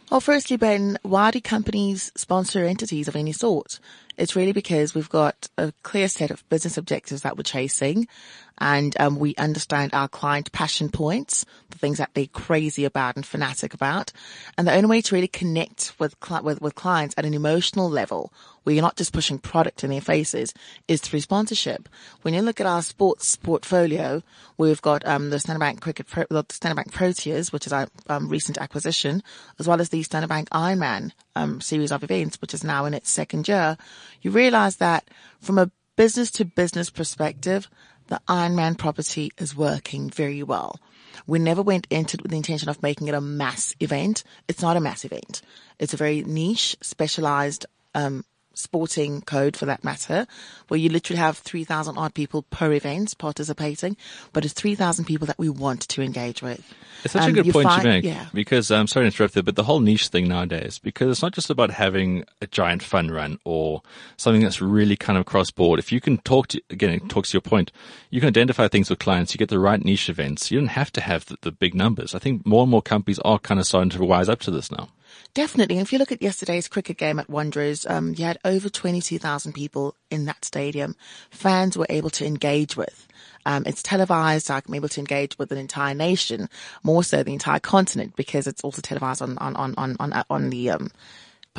Well, firstly, Ben, why do companies sponsor entities of any sort? It's really because we've got a clear set of business objectives that we're chasing, and um, we understand our client passion points, the things that they're crazy about and fanatic about. And the only way to really connect with with, with clients at an emotional level, where you're not just pushing product in their faces, is through sponsorship. When you look at our sports portfolio, we've got um, the Standard Bank Cricket, Pro, the Standard Bank Proteas, which is our um, recent acquisition, as well as the Standard Bank Ironman um, series of events, which is now in its second year. You realize that from a business to business perspective, the Ironman property is working very well. We never went into it with the intention of making it a mass event. It's not a mass event. It's a very niche, specialized, um, sporting code for that matter, where you literally have three thousand odd people per event participating, but it's three thousand people that we want to engage with. It's such um, a good you point find, you make, yeah. because I'm um, sorry to interrupt there, but the whole niche thing nowadays, because it's not just about having a giant fun run or something that's really kind of cross-board. If you can talk to, again, it talks to your point, you can identify things with clients, you get the right niche events, you don't have to have the, the big numbers. I think more and more companies are kind of starting to wise up to this now. Definitely. And if you look at yesterday's cricket game at Wanderers, um, you had over twenty-two thousand people in that stadium. Fans were able to engage with. Um, it's televised. I'm able to engage with an entire nation, more so the entire continent, because it's also televised on, on, on, on, on, on the, um,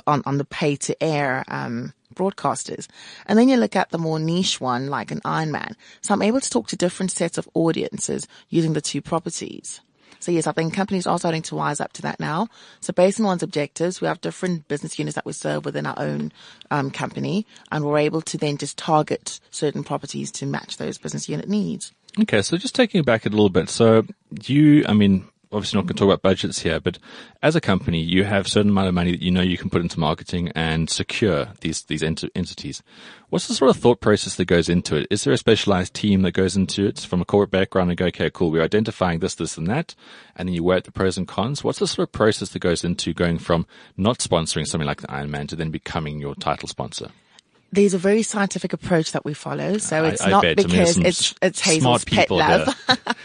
on, on the pay to air, um, broadcasters. And then you look at the more niche one, like an Ironman. So I'm able to talk to different sets of audiences using the two properties. So yes, I think companies are starting to wise up to that now. So based on one's objectives, we have different business units that we serve within our own um, company, and we're able to then just target certain properties to match those business unit needs. Okay, so just taking it back a little bit. So you, I mean, obviously not going to talk about budgets here, but as a company, you have a certain amount of money that you know you can put into marketing and secure these these ent- entities. What's the sort of thought process that goes into it? Is there a specialized team that goes into it from a corporate background and go, okay, cool, we're identifying this, this, and that, and then you weigh out the pros and cons? What's the sort of process that goes into going from not sponsoring something like the Ironman to then becoming your title sponsor? There's a very scientific approach that we follow. So it's I, I not bet. because I mean, it's, it's Hazel's pet love.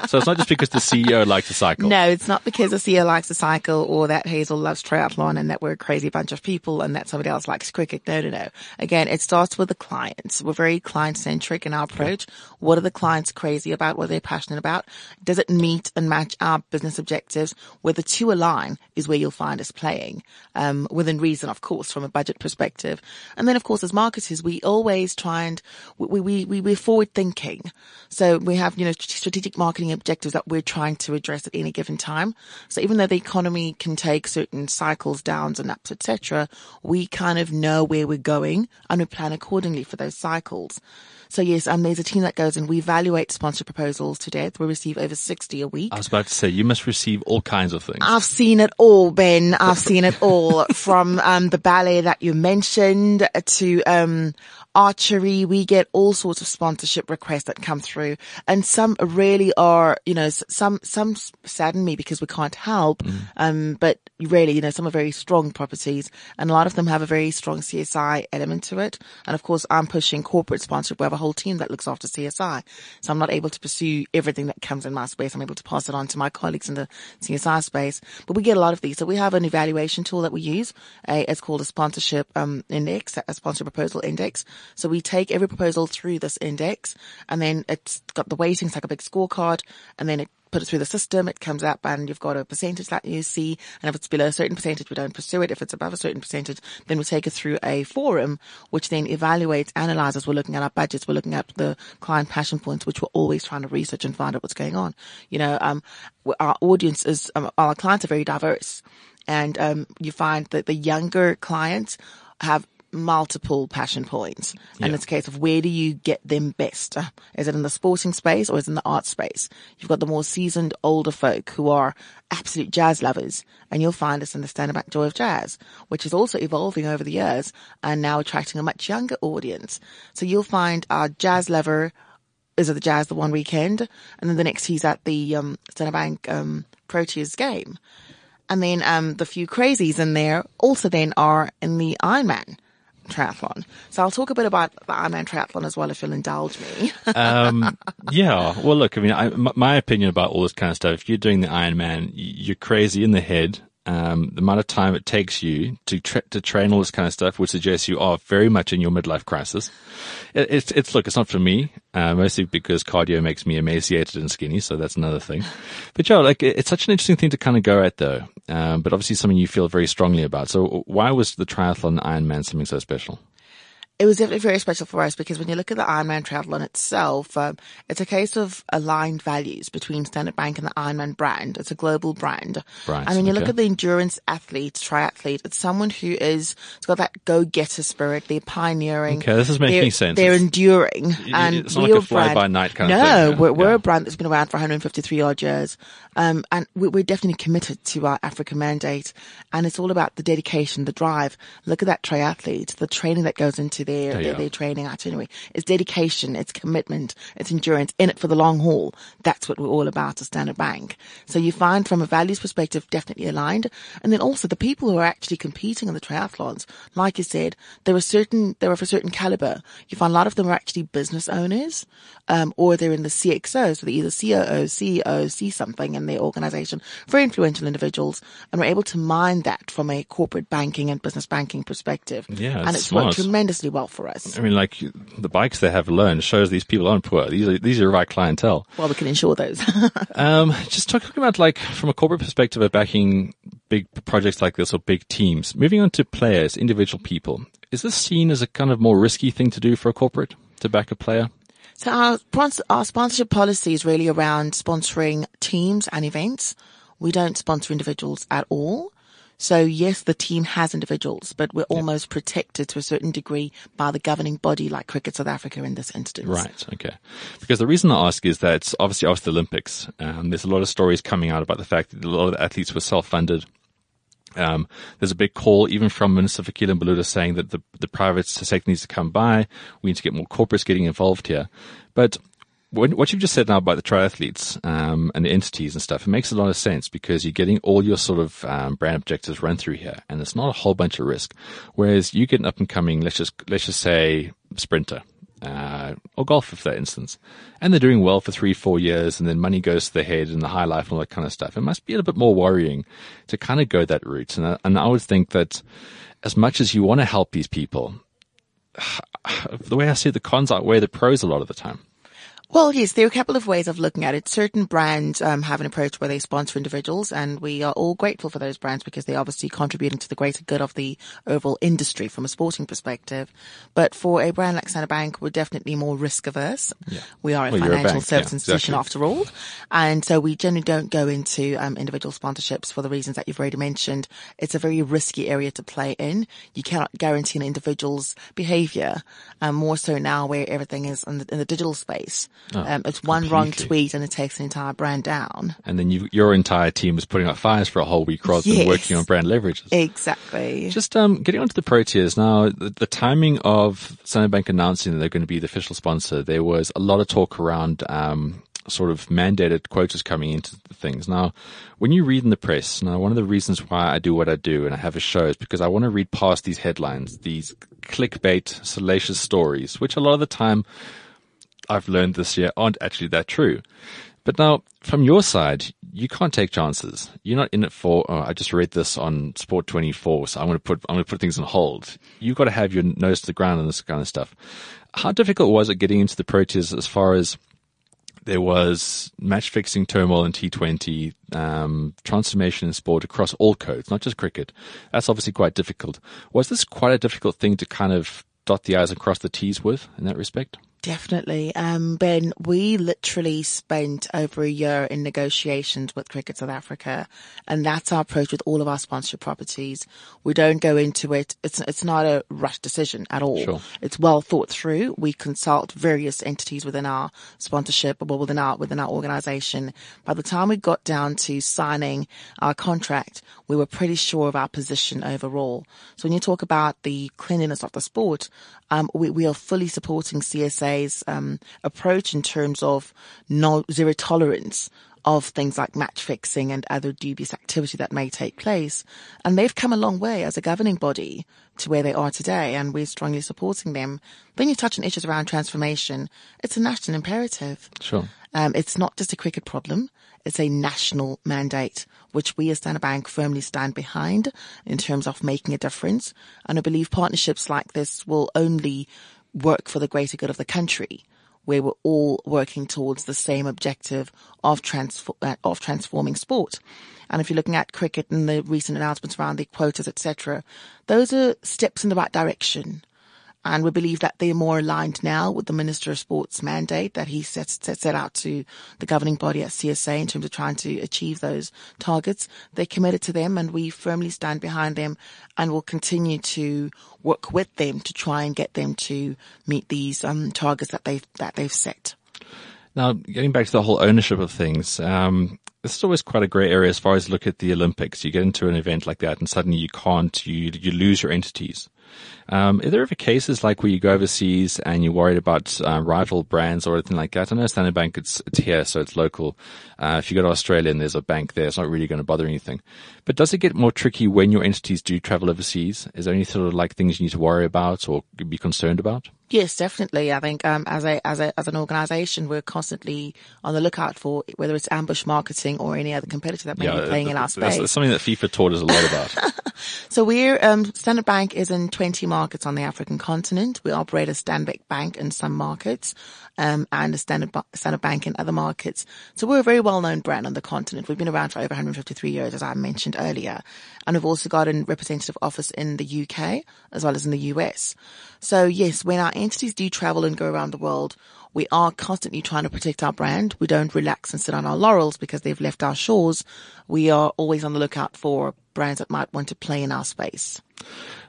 So it's not just because the C E O likes to cycle. No, it's not because the C E O likes to cycle or that Hazel loves triathlon and that we're a crazy bunch of people and that somebody else likes cricket. No, no, no. Again, it starts with the clients. We're very client centric in our approach. Okay. What are the clients crazy about? What are they passionate about? Does it meet and match our business objectives? Where the two align is where you'll find us playing, um, within reason, of course, from a budget perspective. And then, of course, as marketers, we always try and we, we, we, we're forward thinking. So we have, you know, strategic marketing objectives that we're trying to address at any given time. So even though the economy can take certain cycles, downs and ups, et cetera, we kind of know where we're going and we plan accordingly for those cycles. So yes, um, there's a team that goes and we evaluate sponsor proposals to death. We receive over sixty a week. I was about to say, you must receive all kinds of things. I've seen it all, Ben. I've seen it all from um, the ballet that you mentioned to um, archery. We get all sorts of sponsorship requests that come through, and some really are, you know, some some sadden me because we can't help. Mm. Um, but really, you know, some are very strong properties, and a lot of them have a very strong C S I element to it. And of course, I'm pushing corporate sponsorship. We have a whole team that looks after C S I, so I'm not able to pursue everything that comes in my space. I'm able to pass it on to my colleagues in the C S I space, but we get a lot of these. So we have an evaluation tool that we use. A, it's called a sponsorship um, index, a sponsor proposal index. So we take every proposal through this index, and then it's got the weightings like a big scorecard, and then it put it through the system. It comes up and you've got a percentage that you see. And if it's below a certain percentage, we don't pursue it. If it's above a certain percentage, then we take it through a forum, which then evaluates, analyzes. We're looking at our budgets. We're looking at the client passion points, which we're always trying to research and find out what's going on. You know, um, our audience is, um, our clients are very diverse, and um, you find that the younger clients have multiple passion points. And yeah. It's a case of where do you get them best? Is it in the sporting space or is it in the art space? You've got the more seasoned older folk who are absolute jazz lovers, and you'll find us in the Standard Bank Joy of Jazz, which is also evolving over the years and now attracting a much younger audience. So you'll find our jazz lover is at the jazz the one weekend, and then the next he's at the um, Standard Bank um, Proteas game. And then um, the few crazies in there also then are in the Ironman triathlon. So I'll talk a bit about the Ironman triathlon as well, if you'll indulge me. um, yeah. Well, look, I mean, I, my opinion about all this kind of stuff, if you're doing the Ironman, you're crazy in the head. Um, the amount of time it takes you to tra- to train all this kind of stuff would suggest you are very much in your midlife crisis. It, it's, it's, look, it's not for me, uh, mostly because cardio makes me emaciated and skinny. So that's another thing. But yeah, like it, it's such an interesting thing to kind of go at though. Um, but obviously something you feel very strongly about. So why was the triathlon Ironman something so special? It was definitely very special for us because when you look at the Ironman triathlon itself, um, it's a case of aligned values between Standard Bank and the Ironman brand. It's a global brand. Right, and when you okay. look at the endurance athlete, triathlete, it's someone who is, it's got that go-getter spirit. They're pioneering. Okay, this is making they're, sense. They're it's, enduring. And it's not like a fly-by-night kind no, of thing. No, we're, we're yeah. a brand that's been around for one hundred fifty-three odd years. Um, and we're definitely committed to our Africa mandate. And it's all about the dedication, the drive. Look at that triathlete, the training that goes into their, their, their training itinerary. It's dedication, it's commitment, it's endurance, in it for the long haul. That's what we're all about at Standard Bank. So you find from a values perspective, definitely aligned. And then also the people who are actually competing in the triathlons, like you said, there are certain, there are for a certain caliber. You find a lot of them are actually business owners, um, or they're in the C X O. So they're either C O O, C E O, C something in their organization, very influential individuals. And we're able to mine that from a corporate banking and business banking perspective. Yeah, and it's smart. Worked tremendously well for us. I mean, like the bikes they have alone shows these people aren't poor. These are these are the right clientele. Well, we can insure those. um, just talking about like from a corporate perspective of backing big projects like this or big teams. Moving on to players, individual people. Is this seen as a kind of more risky thing to do for a corporate to back a player? So our our sponsorship policy is really around sponsoring teams and events. We don't sponsor individuals at all. So yes, the team has individuals, but we're almost yep. protected to a certain degree by the governing body like Cricket South Africa in this instance. Right. Okay. Because the reason I ask is that it's obviously after the Olympics, um, there's a lot of stories coming out about the fact that a lot of the athletes were self-funded. Um, there's a big call even from Minister Fikile Mbalula saying that the, the private sector needs to come by. We need to get more corporates getting involved here. But what you've just said now about the triathletes um, and the entities and stuff, it makes a lot of sense because you're getting all your sort of um, brand objectives run through here, and it's not a whole bunch of risk. Whereas you get an up and coming, let's just let's just say sprinter uh, or golfer for that instance, and they're doing well for three, four years, and then money goes to the head and the high life and all that kind of stuff. It must be a bit more worrying to kind of go that route. And I, and I would think that as much as you want to help these people, the way I see it, the cons outweigh the pros a lot of the time. Well, yes, there are a couple of ways of looking at it. Certain brands um, have an approach where they sponsor individuals, and we are all grateful for those brands because they're obviously contributing to the greater good of the overall industry from a sporting perspective. But for a brand like Standard Bank, we're definitely more risk averse. Yeah. We are a well, financial a bank, service yeah, institution exactly. after all. And so we generally don't go into um, individual sponsorships for the reasons that you've already mentioned. It's a very risky area to play in. You cannot guarantee an individual's behavior, um, more so now where everything is in the, in the digital space. Oh, um, it's one completely. wrong tweet and it takes the entire brand down. And then you, your entire team is putting out fires for a whole week rather yes. than working on brand leverages. Exactly. Just um, getting onto the Proteas now, the, the timing of Standard Bank announcing that they're going to be the official sponsor, there was a lot of talk around um, sort of mandated quotas coming into things. Now, when you read in the press, now one of the reasons why I do what I do and I have a show is because I want to read past these headlines, these clickbait, salacious stories, which a lot of the time I've learned this year aren't actually that true. But now, from your side, you can't take chances. You're not in it for, oh, I just read this on Sport twenty-four, so I'm going to put, I'm going to put things on hold. You've got to have your nose to the ground on this kind of stuff. How difficult was it getting into the Proteas as far as there was match fixing turmoil in T twenty, um, transformation in sport across all codes, not just cricket? That's obviously quite difficult. Was this quite a difficult thing to kind of dot the I's and cross the T's with in that respect? Definitely. Um, Ben, we literally spent over a year in negotiations with Cricket South Africa, and that's our approach with all of our sponsorship properties. We don't go into it. It's it's not a rushed decision at all. Sure. It's well thought through. We consult various entities within our sponsorship, or within our, within our organization. By the time we got down to signing our contract, we were pretty sure of our position overall. So when you talk about the cleanliness of the sport, um, we, we are fully supporting C S A. Um, approach in terms of no zero tolerance of things like match fixing and other dubious activity that may take place. And they've come a long way as a governing body to where they are today, and we're strongly supporting them. When you touch on issues around transformation, it's a national imperative. Sure. Um, it's not just a cricket problem. It's a national mandate, which we as Standard Bank firmly stand behind in terms of making a difference. And I believe partnerships like this will only work for the greater good of the country, where we're all working towards the same objective of transfor- uh, of transforming sport. And if you're looking at cricket and the recent announcements around the quotas, et cetera, those are steps in the right direction. And we believe that they're more aligned now with the Minister of Sports mandate that he set, set, set out to the governing body at C S A in terms of trying to achieve those targets. They're committed to them, and we firmly stand behind them, and will continue to work with them to try and get them to meet these um, targets that they've, that they've set. Now, getting back to the whole ownership of things, um, this is always quite a grey area as far as look at the Olympics. You get into an event like that and suddenly you can't, you, you lose your entities. Um, are there ever cases like where you go overseas and you're worried about uh, rival brands or anything like that? I know Standard Bank, it's, it's here, so it's local. Uh, if you go to Australia and there's a bank there, it's not really going to bother anything. But does it get more tricky when your entities do travel overseas? Is there any sort of like things you need to worry about or be concerned about? Yes, definitely. I think um, as a as a as an organisation, we're constantly on the lookout for whether it's ambush marketing or any other competitor that may yeah, be playing in our space. That's something that FIFA taught us a lot about. So we're um, Standard Bank is in twenty markets on the African continent. We operate a Stanbic Bank in some markets, um, and a Standard ba- Standard Bank in other markets. So we're a very well known brand on the continent. We've been around for over one hundred fifty-three years, as I mentioned earlier, and we've also got a representative office in the U K as well as in the U S. So yes, when our entities do travel and go around the world, we are constantly trying to protect our brand. We don't relax and sit on our laurels because they've left our shores. We are always on the lookout for brands that might want to play in our space.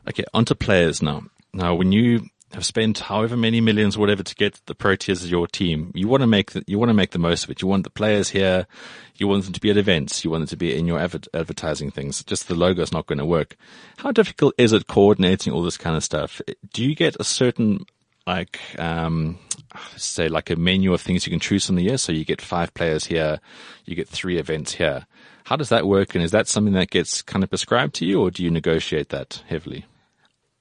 Okay, onto players now. Now, when you have spent however many millions or whatever to get the Proteas as your team, you want to make the, you want to make the most of it. You want the players here. You want them to be at events. You want them to be in your adver- advertising things. Just the logo is not going to work. How difficult is it coordinating all this kind of stuff? Do you get a certain like um say like a menu of things you can choose from the year? So you get five players here, you get three events here. How does that work, and is that something that gets kind of prescribed to you, or do you negotiate that heavily?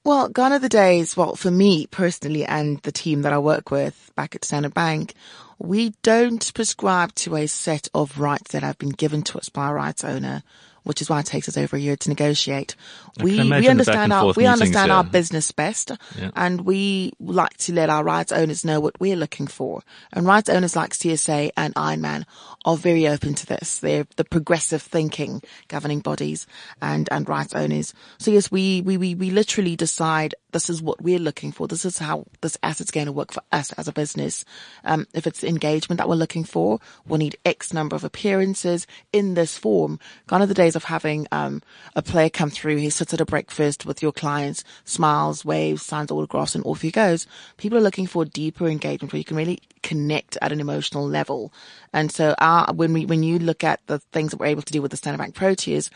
Well, gone are the days, well, for me personally and the team that I work with back at Standard Bank, we don't prescribe to a set of rights that have been given to us by a rights owner, which is why it takes us over a year to negotiate. We, we understand our, we understand yeah. our business best, yeah. and we like to let our rights owners know what we're looking for. And rights owners like C S A and Ironman are very open to this. They're the progressive thinking governing bodies and, and rights owners. So yes, we, we, we, we literally decide this is what we're looking for. This is how this asset's going to work for us as a business. Um, if it's engagement that we're looking for, we'll need X number of appearances in this form. Gone are the days of having um, a player come through, he sits at a breakfast with your clients, smiles, waves, signs autographs, and off he goes. People are looking for deeper engagement where you can really connect at an emotional level. And so our, when we when you look at the things that we're able to do with the Standard Bank Proteas,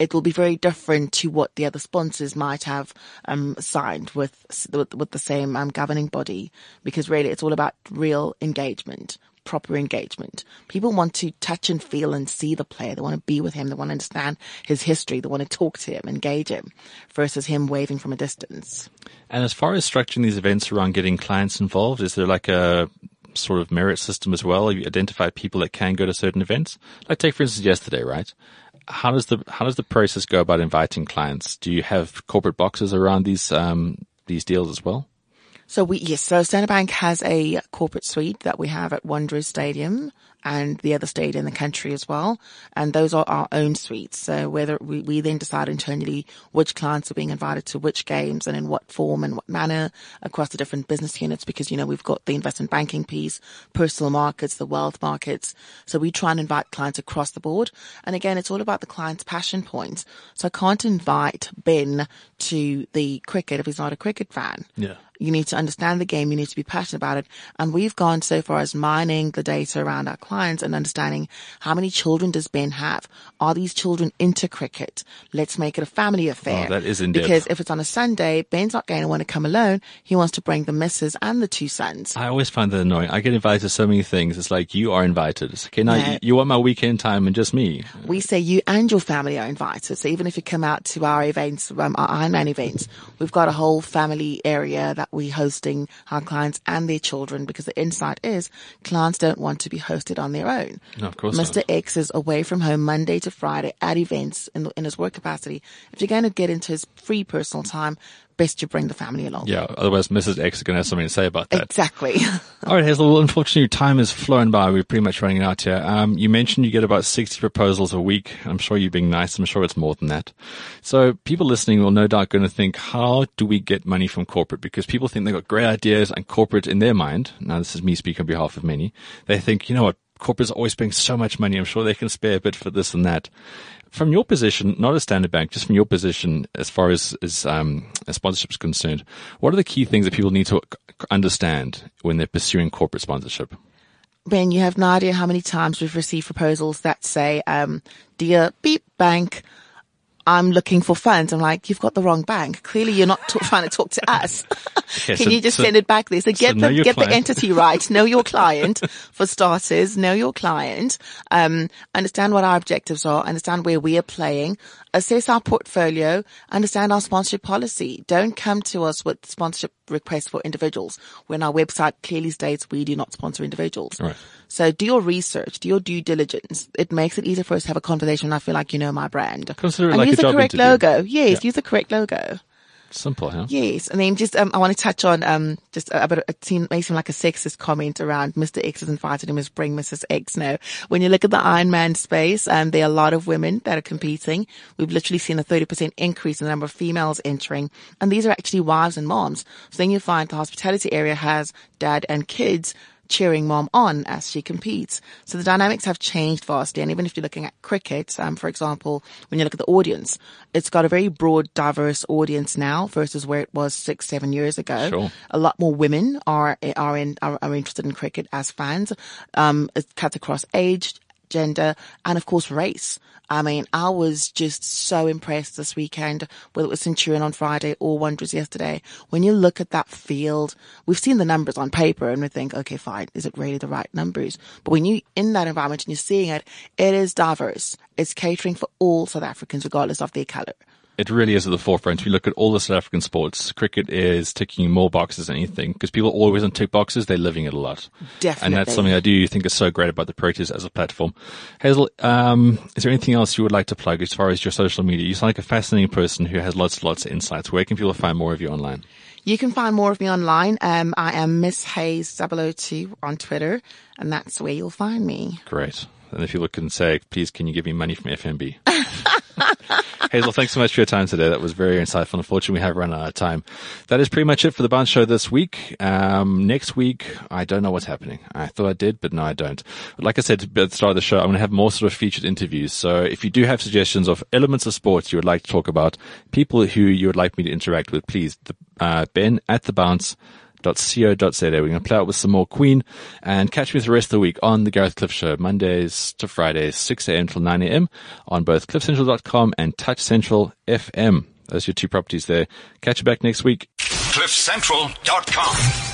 it will be very different to what the other sponsors might have um, signed with, with, with the same um, governing body, because really it's all about real engagement. Proper engagement. People want to touch and feel and see the player. They want to be with him. They want to understand his history. They want to talk to him, engage him, versus him waving from a distance. And as far as structuring these events around getting clients involved, is there like a sort of merit system as well? You identify people that can go to certain events. Like take for instance yesterday, right? How does the how does the process go about inviting clients? Do you have corporate boxes around these um, these deals as well? So we, yes, so Standard Bank has a corporate suite that we have at Wanderers Stadium and the other stadium in the country as well. And those are our own suites. So whether we, we then decide internally which clients are being invited to which games and in what form and what manner across the different business units, because, you know, we've got the investment banking piece, personal markets, the wealth markets. So we try and invite clients across the board. And again, it's all about the client's passion points. So I can't invite Ben to the cricket if he's not a cricket fan. Yeah. You need to understand the game. You need to be passionate about it. And we've gone so far as mining the data around our clients and understanding how many children does Ben have? Are these children into cricket? Let's make it a family affair. Oh, that is in depth. Because if it's on a Sunday, Ben's not going to want to come alone. He wants to bring the missus and the two sons. I always find that annoying. I get invited to so many things. It's like, you are invited. It's okay, now yeah. you want my weekend time and just me. We say you and your family are invited. So even if you come out to our events, um, our Ironman events, we've got a whole family area that we hosting our clients and their children, because the insight is clients don't want to be hosted on their own. No, of course Mister not. X is away from home Monday to Friday at events in, in his work capacity. If you're going to get into his free personal time, best you bring the family along. Yeah, otherwise Missus X is going to have something to say about that. Exactly. All right, Hazel, well, unfortunately, time has flown by. We're pretty much running out here. Um, you mentioned you get about sixty proposals a week. I'm sure you're being nice. I'm sure it's more than that. So people listening will no doubt going to think, how do we get money from corporate? Because people think they've got great ideas, and corporate in their mind, now this is me speaking on behalf of many, they think, you know what, corporates are always paying so much money. I'm sure they can spare a bit for this and that. From your position, not a Standard Bank, just from your position as far as, as, um, as sponsorship is concerned, what are the key things that people need to understand when they're pursuing corporate sponsorship? Ben, you have no idea how many times we've received proposals that say, um, dear beep bank, I'm looking for funds. I'm like, you've got the wrong bank. Clearly, you're not t- trying to talk to us. Okay, Can so, you just so, send it back there? So get, so the, get the entity right. Know your client, for starters. Know your client. Um, understand what our objectives are. Understand where we are playing. Assess our portfolio. Understand our sponsorship policy. Don't come to us with sponsorship requests for individuals when our website clearly states we do not sponsor individuals. Right. So do your research. Do your due diligence. It makes it easier for us to have a conversation. I feel like you know my brand. Consider it like use the correct interview. Logo. Yes, yeah. Use the correct logo. Simple, huh? Yes. And then just, um, I want to touch on, um, just a, a bit, it seems, may seem like a sexist comment around Mister X is invited and must bring Missus X. No. When you look at the Ironman space, um, there are a lot of women that are competing. We've literally seen a thirty percent increase in the number of females entering. And these are actually wives and moms. So then you find the hospitality area has dad and kids cheering mom on as she competes. So the dynamics have changed vastly. And even if you're looking at cricket, um, for example, when you look at the audience, it's got a very broad, diverse audience now versus where it was six, seven years ago. Sure. A lot more women are are, in, are are interested in cricket as fans. Um, it cuts across age, gender, and of course race. I mean, I was just so impressed this weekend, whether it was Centurion on Friday or Wanderers yesterday. When you look at that field, we've seen the numbers on paper and we think, okay, fine, is it really the right numbers? But when you're in that environment and you're seeing it, it is diverse. It's catering for all South Africans, regardless of their colour. It really is at the forefront. We look at all the South African sports. Cricket is ticking more boxes than anything, because people always on tick boxes. They're living it a lot. Definitely. And that's something I do think is so great about the Proteas as a platform. Hazel, um, is there anything else you would like to plug as far as your social media? You sound like a fascinating person who has lots and lots of insights. Where can people find more of you online? You can find more of me online. Um, I am Miss Hayes double oh two on Twitter, and that's where you'll find me. Great. And if you look and say, please, can you give me money from F N B? Hazel, thanks so much for your time today. That was very insightful. Unfortunately, we have run out of time. That is pretty much it for The Bounce Show this week. Um, next week, I don't know what's happening. I thought I did, but no, I don't. But like I said at the start of the show, I'm going to have more sort of featured interviews. So if you do have suggestions of elements of sports you would like to talk about, people who you would like me to interact with, please, uh, Ben at the bounce dot co dot za. We're going to play out with some more Queen and catch me the rest of the week on The Gareth Cliff Show, Mondays to Fridays, six a.m. till nine a.m. on both cliff central dot com and touch central f m. Those are your two properties there. Catch you back next week. cliff central dot com